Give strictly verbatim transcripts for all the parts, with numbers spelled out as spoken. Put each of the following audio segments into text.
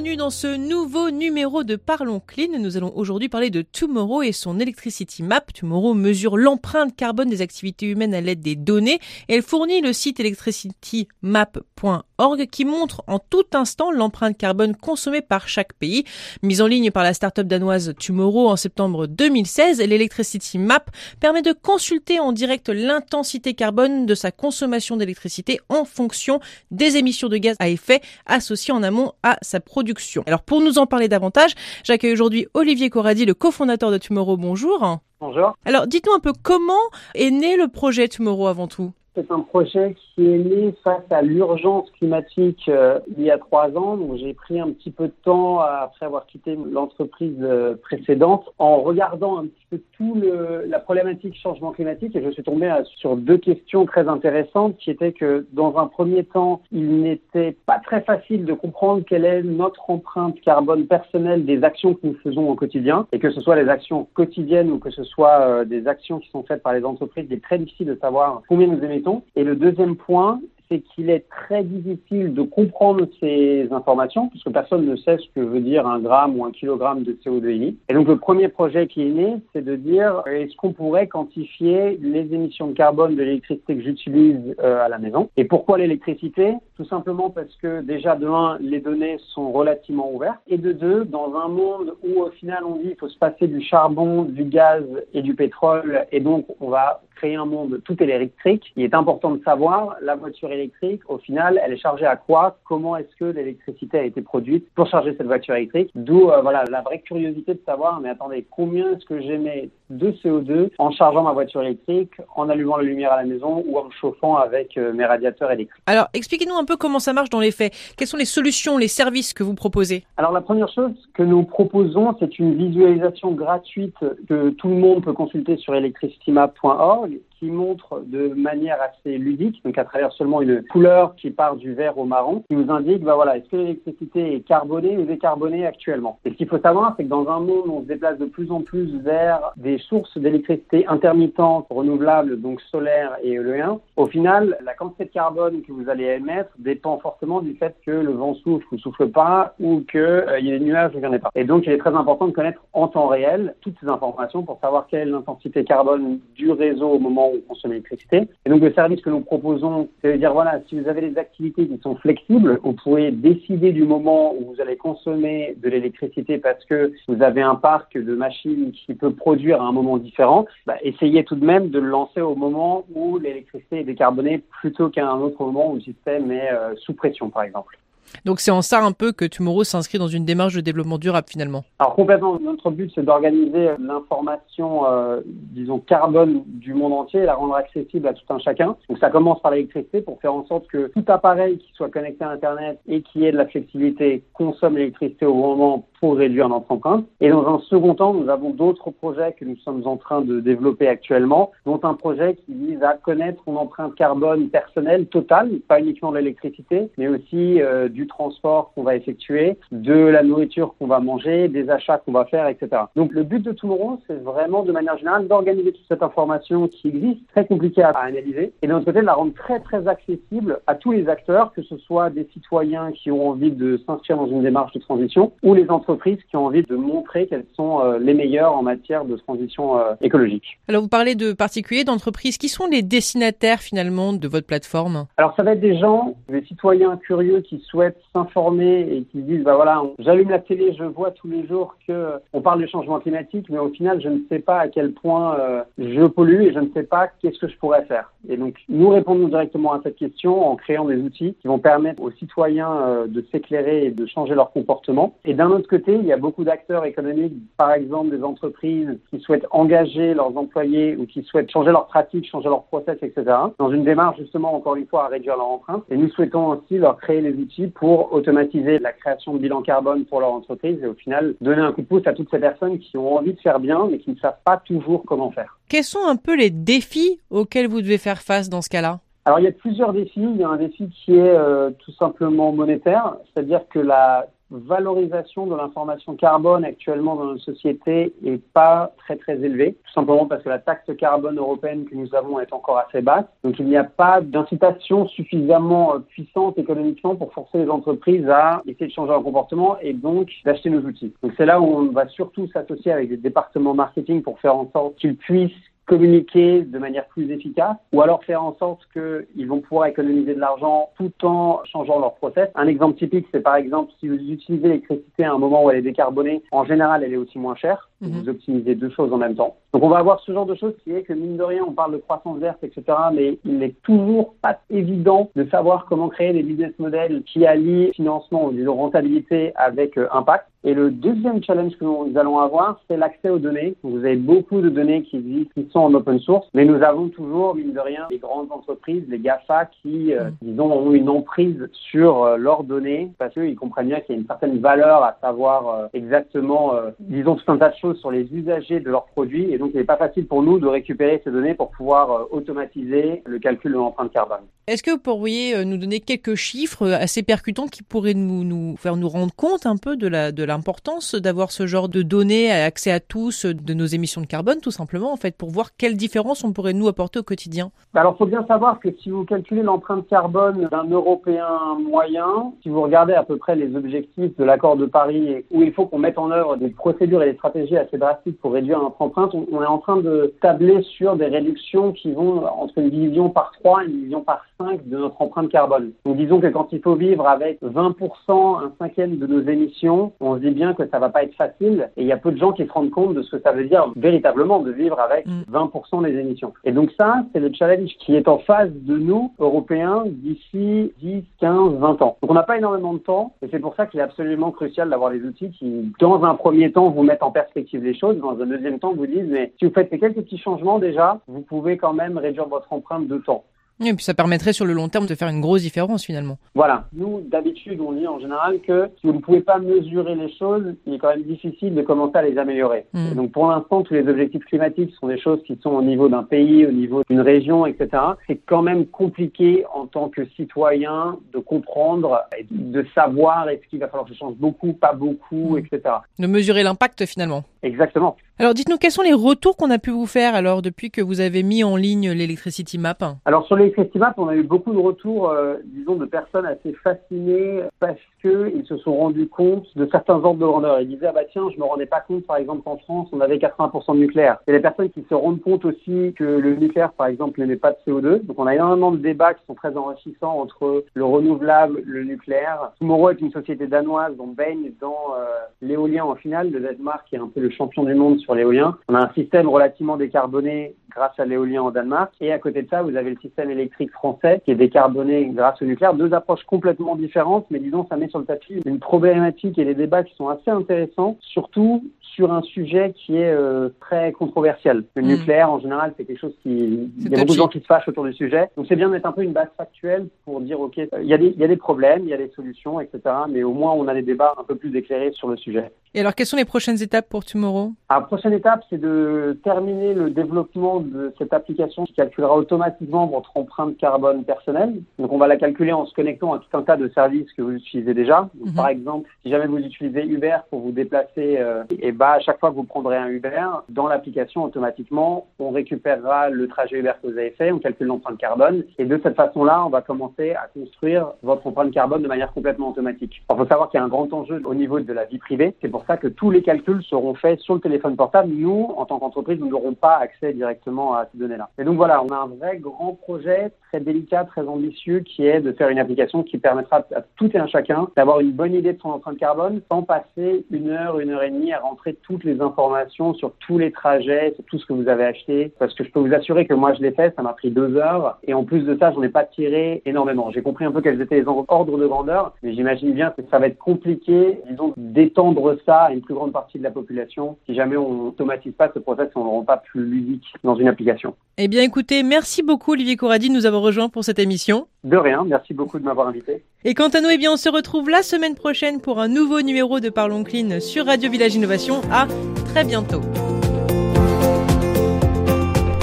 bienvenue dans ce nouveau numéro de Parlons Clean. Nous allons aujourd'hui parler de Tomorrow et son Electricity Map. Tomorrow mesure l'empreinte carbone des activités humaines à l'aide des données. Elle fournit le site electricity map point org qui montre en tout instant l'empreinte carbone consommée par chaque pays. Mise en ligne par la start-up danoise Tomorrow en septembre deux mille seize, l'Electricity Map permet de consulter en direct l'intensité carbone de sa consommation d'électricité en fonction des émissions de gaz à effet associées en amont à sa production. Alors pour nous en parler davantage, j'accueille aujourd'hui Olivier Corradi, le cofondateur de Tomorrow. Bonjour. Bonjour. Alors dites-nous un peu comment est né le projet Tomorrow avant tout. C'est un projet qui est né face à l'urgence climatique euh, il y a trois ans. Donc, j'ai pris un petit peu de temps après avoir quitté l'entreprise euh, précédente en regardant un petit peu tout le, la problématique changement climatique et je suis tombé à, sur deux questions très intéressantes qui étaient que dans un premier temps, il n'était pas très facile de comprendre quelle est notre empreinte carbone personnelle des actions que nous faisons au quotidien et que ce soit les actions quotidiennes ou que ce soit euh, des actions qui sont faites par les entreprises, il est très difficile de savoir combien nous émettons. Et le deuxième point, c'est qu'il est très difficile de comprendre ces informations puisque personne ne sait ce que veut dire un gramme ou un kilogramme de C O deux émis. Et donc le premier projet qui est né, c'est de dire est-ce qu'on pourrait quantifier les émissions de carbone de l'électricité que j'utilise euh, à la maison. Et pourquoi l'électricité ? Tout simplement parce que déjà de un, les données sont relativement ouvertes et de deux, dans un monde où au final on dit il faut se passer du charbon, du gaz et du pétrole et donc on va créer un monde tout électrique. Il est important de savoir la voiture électrique, au final, elle est chargée à quoi? Comment est-ce que l'électricité a été produite pour charger cette voiture électrique? D'où euh, voilà la vraie curiosité de savoir, mais attendez, combien est-ce que j'émets de C O deux en chargeant ma voiture électrique, en allumant la lumière à la maison ou en me chauffant avec euh, mes radiateurs électriques? Alors, expliquez-nous un peu comment ça marche dans les faits. Quelles sont les solutions, les services que vous proposez? Alors, la première chose que nous proposons, c'est une visualisation gratuite que tout le monde peut consulter sur electricitymap point org qui montre de manière assez ludique, donc à travers seulement une couleur qui part du vert au marron, qui nous indique, bah voilà, est-ce que l'électricité est carbonée ou décarbonée actuellement? Et ce qu'il faut savoir, c'est que dans un monde où on se déplace de plus en plus vers des sources d'électricité intermittentes, renouvelables, donc solaire et éolien, au final, la quantité de carbone que vous allez émettre dépend fortement du fait que le vent souffle ou souffle pas, ou qu'il euh, y a des nuages ou qu'il n'y en ait pas. Et donc, il est très important de connaître en temps réel toutes ces informations pour savoir quelle est l'intensité carbone du réseau au moment où on consomme l'électricité. Et donc, le service que nous proposons, c'est de dire, voilà, si vous avez des activités qui sont flexibles, vous pouvez décider du moment où vous allez consommer de l'électricité parce que vous avez un parc de machines qui peut produire à un moment différent. Bah, essayez tout de même de le lancer au moment où l'électricité est décarbonée plutôt qu'à un autre moment où le système est euh, sous pression, par exemple. Donc c'est en ça un peu que Tomorrow s'inscrit dans une démarche de développement durable finalement. Alors complètement, notre but c'est d'organiser l'information, euh, disons carbone du monde entier et la rendre accessible à tout un chacun. Donc ça commence par l'électricité pour faire en sorte que tout appareil qui soit connecté à Internet et qui ait de la flexibilité consomme l'électricité au bon moment pour réduire notre empreinte. Et dans un second temps, nous avons d'autres projets que nous sommes en train de développer actuellement, dont un projet qui vise à connaître son empreinte carbone personnelle totale, pas uniquement de l'électricité, mais aussi euh, du transport qu'on va effectuer, de la nourriture qu'on va manger, des achats qu'on va faire, et cetera. Donc le but de Tomorrow, c'est vraiment de manière générale d'organiser toute cette information qui existe, très compliquée à analyser, et d'un côté de la rendre très très accessible à tous les acteurs, que ce soit des citoyens qui ont envie de s'inscrire dans une démarche de transition, ou les entreprises qui ont envie de montrer quelles sont euh, les meilleures en matière de transition euh, écologique. Alors vous parlez de particuliers, d'entreprises, qui sont les destinataires finalement de votre plateforme? Alors ça va être des gens, des citoyens curieux qui souhaitent s'informer et qui disent bah voilà, j'allume la télé, je vois tous les jours que on parle du changement climatique, mais au final je ne sais pas à quel point euh, je pollue et je ne sais pas qu'est-ce que je pourrais faire. Et donc nous répondons directement à cette question en créant des outils qui vont permettre aux citoyens euh, de s'éclairer et de changer leur comportement. Et d'un autre côté, il y a beaucoup d'acteurs économiques, par exemple des entreprises qui souhaitent engager leurs employés ou qui souhaitent changer leurs pratiques, changer leurs process, et cetera. Dans une démarche justement encore une fois à réduire leur empreinte. Et nous souhaitons aussi leur créer les outils pour automatiser la création de bilan carbone pour leur entreprise et au final donner un coup de pouce à toutes ces personnes qui ont envie de faire bien mais qui ne savent pas toujours comment faire. Quels sont un peu les défis auxquels vous devez faire face dans ce cas-là ? Alors il y a plusieurs défis. Il y a un défi qui est euh, tout simplement monétaire, c'est-à-dire que la valorisation de l'information carbone actuellement dans notre société n'est pas très très élevée, tout simplement parce que la taxe carbone européenne que nous avons est encore assez basse. Donc il n'y a pas d'incitation suffisamment puissante économiquement pour forcer les entreprises à essayer de changer leur comportement et donc d'acheter nos outils. Donc c'est là où on va surtout s'associer avec des départements marketing pour faire en sorte qu'ils puissent communiquer de manière plus efficace ou alors faire en sorte qu'ils vont pouvoir économiser de l'argent tout en changeant leur process. Un exemple typique, c'est par exemple si vous utilisez l'électricité à un moment où elle est décarbonée, en général, elle est aussi moins chère. Mm-hmm. Vous optimisez deux choses en même temps. Donc on va avoir ce genre de choses qui est que mine de rien, on parle de croissance verte, et cetera, mais il n'est toujours pas évident de savoir comment créer des business models qui allient financement ou disons rentabilité avec euh, impact. Et le deuxième challenge que nous allons avoir, c'est l'accès aux données. Vous avez beaucoup de données qui existent, qui sont en open source, mais nous avons toujours, mine de rien, les grandes entreprises, les GAFA, qui, euh, disons, ont une emprise sur euh, leurs données, parce qu'ils comprennent bien qu'il y a une certaine valeur à savoir euh, exactement, euh, disons, tout un tas de choses sur les usagers de leurs produits, et donc il n'est pas facile pour nous de récupérer ces données pour pouvoir euh, automatiser le calcul de l'empreinte carbone. Est-ce que vous pourriez nous donner quelques chiffres assez percutants qui pourraient nous, nous faire nous rendre compte un peu de la de l'importance d'avoir ce genre de données, accès à tous, de nos émissions de carbone, tout simplement, en fait, pour voir quelle différence on pourrait nous apporter au quotidien? Alors, il faut bien savoir que si vous calculez l'empreinte carbone d'un Européen moyen, si vous regardez à peu près les objectifs de l'accord de Paris, où il faut qu'on mette en œuvre des procédures et des stratégies assez drastiques pour réduire notre empreinte, on est en train de tabler sur des réductions qui vont entre une division par trois et une division par cinq de notre empreinte carbone. Donc, disons que quand il faut vivre avec vingt pour cent, un cinquième de nos émissions, on se dit bien que ça va pas être facile et il y a peu de gens qui se rendent compte de ce que ça veut dire véritablement de vivre avec vingt pour cent des émissions. Et donc ça, c'est le challenge qui est en face de nous, Européens, d'ici dix, quinze, vingt ans. Donc on n'a pas énormément de temps et c'est pour ça qu'il est absolument crucial d'avoir des outils qui, dans un premier temps, vous mettent en perspective les choses, dans un deuxième temps, vous disent mais si vous faites ces quelques petits changements déjà, vous pouvez quand même réduire votre empreinte de temps. Et puis ça permettrait sur le long terme de faire une grosse différence finalement. Voilà. Nous, d'habitude, on dit en général que si vous ne pouvez pas mesurer les choses, il est quand même difficile de commencer à les améliorer. Mmh. Et donc pour l'instant, tous les objectifs climatiques sont des choses qui sont au niveau d'un pays, au niveau d'une région, et cetera. C'est quand même compliqué en tant que citoyen de comprendre et de savoir est-ce qu'il va falloir que je change beaucoup, pas beaucoup, mmh. et cetera. De mesurer l'impact finalement. Exactement. Alors dites-nous, quels sont les retours qu'on a pu vous faire alors depuis que vous avez mis en ligne l'Electricity Map? Alors sur l'Electricity Map, on a eu beaucoup de retours, euh, disons, de personnes assez fascinées parce qu'ils se sont rendus compte de certains ordres de grandeur. Ils disaient « Ah bah tiens, je me rendais pas compte, par exemple, qu'en France, on avait quatre-vingts pour cent de nucléaire. » Et les personnes qui se rendent compte aussi que le nucléaire, par exemple, n'émet pas de C O deux. Donc on a énormément de débats qui sont très enrichissants entre le renouvelable, le nucléaire. Tomorrow est une société danoise, on baigne dans euh, l'éolien en finale. Le Danemark qui est un peu le champion du monde sur l'éolien. On a un système relativement décarboné grâce à l'éolien en Danemark. Et à côté de ça, vous avez le système électrique français qui est décarboné grâce au nucléaire. Deux approches complètement différentes, mais disons, ça met sur le tapis une problématique et des débats qui sont assez intéressants, surtout sur un sujet qui est euh, très controversiel. Le mmh. nucléaire, en général, c'est quelque chose qui... C'est il y a beaucoup de gens qui se fâchent autour du sujet. Donc, c'est bien de mettre un peu une base factuelle pour dire, OK, il euh, y, y a des problèmes, il y a des solutions, et cetera. Mais au moins, on a des débats un peu plus éclairés sur le sujet. Et alors, quelles sont les prochaines étapes pour Tomorrow? La prochaine étape, c'est de terminer le développement de cette application qui calculera automatiquement votre empreinte carbone personnelle. Donc, on va la calculer en se connectant à tout un tas de services que vous utilisez déjà. Donc, mm-hmm. Par exemple, si jamais vous utilisez Uber pour vous déplacer, euh, et bah, à chaque fois que vous prendrez un Uber, dans l'application, automatiquement, on récupérera le trajet Uber que vous avez fait, on calcule l'empreinte carbone. Et de cette façon-là, on va commencer à construire votre empreinte carbone de manière complètement automatique. Alors, il faut savoir qu'il y a un grand enjeu au niveau de la vie privée. C'est pour ça que tous les calculs seront faits sur le téléphone portable. Nous, en tant qu'entreprise, nous n'aurons pas accès directement à ces données-là. Et donc voilà, on a un vrai grand projet très délicat, très ambitieux, qui est de faire une application qui permettra à tout et un chacun d'avoir une bonne idée de son empreinte carbone sans passer une heure, une heure et demie à rentrer toutes les informations sur tous les trajets, sur tout ce que vous avez acheté. Parce que je peux vous assurer que moi, je l'ai fait, ça m'a pris deux heures. Et en plus de ça, j'en ai pas tiré énormément. J'ai compris un peu quels étaient les ordres de grandeur, mais j'imagine bien que ça va être compliqué, disons, d'étendre ça à une plus grande partie de la population si jamais on n'automatise pas ce process, on ne le rend pas plus ludique dans une application. Eh bien écoutez, merci beaucoup Olivier Corradi de nous avoir rejoints pour cette émission. De rien, merci beaucoup de m'avoir invité. Et quant à nous, eh bien, on se retrouve la semaine prochaine pour un nouveau numéro de Parlons Clean sur Radio Village Innovation. À très bientôt.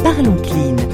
Parlons Clean.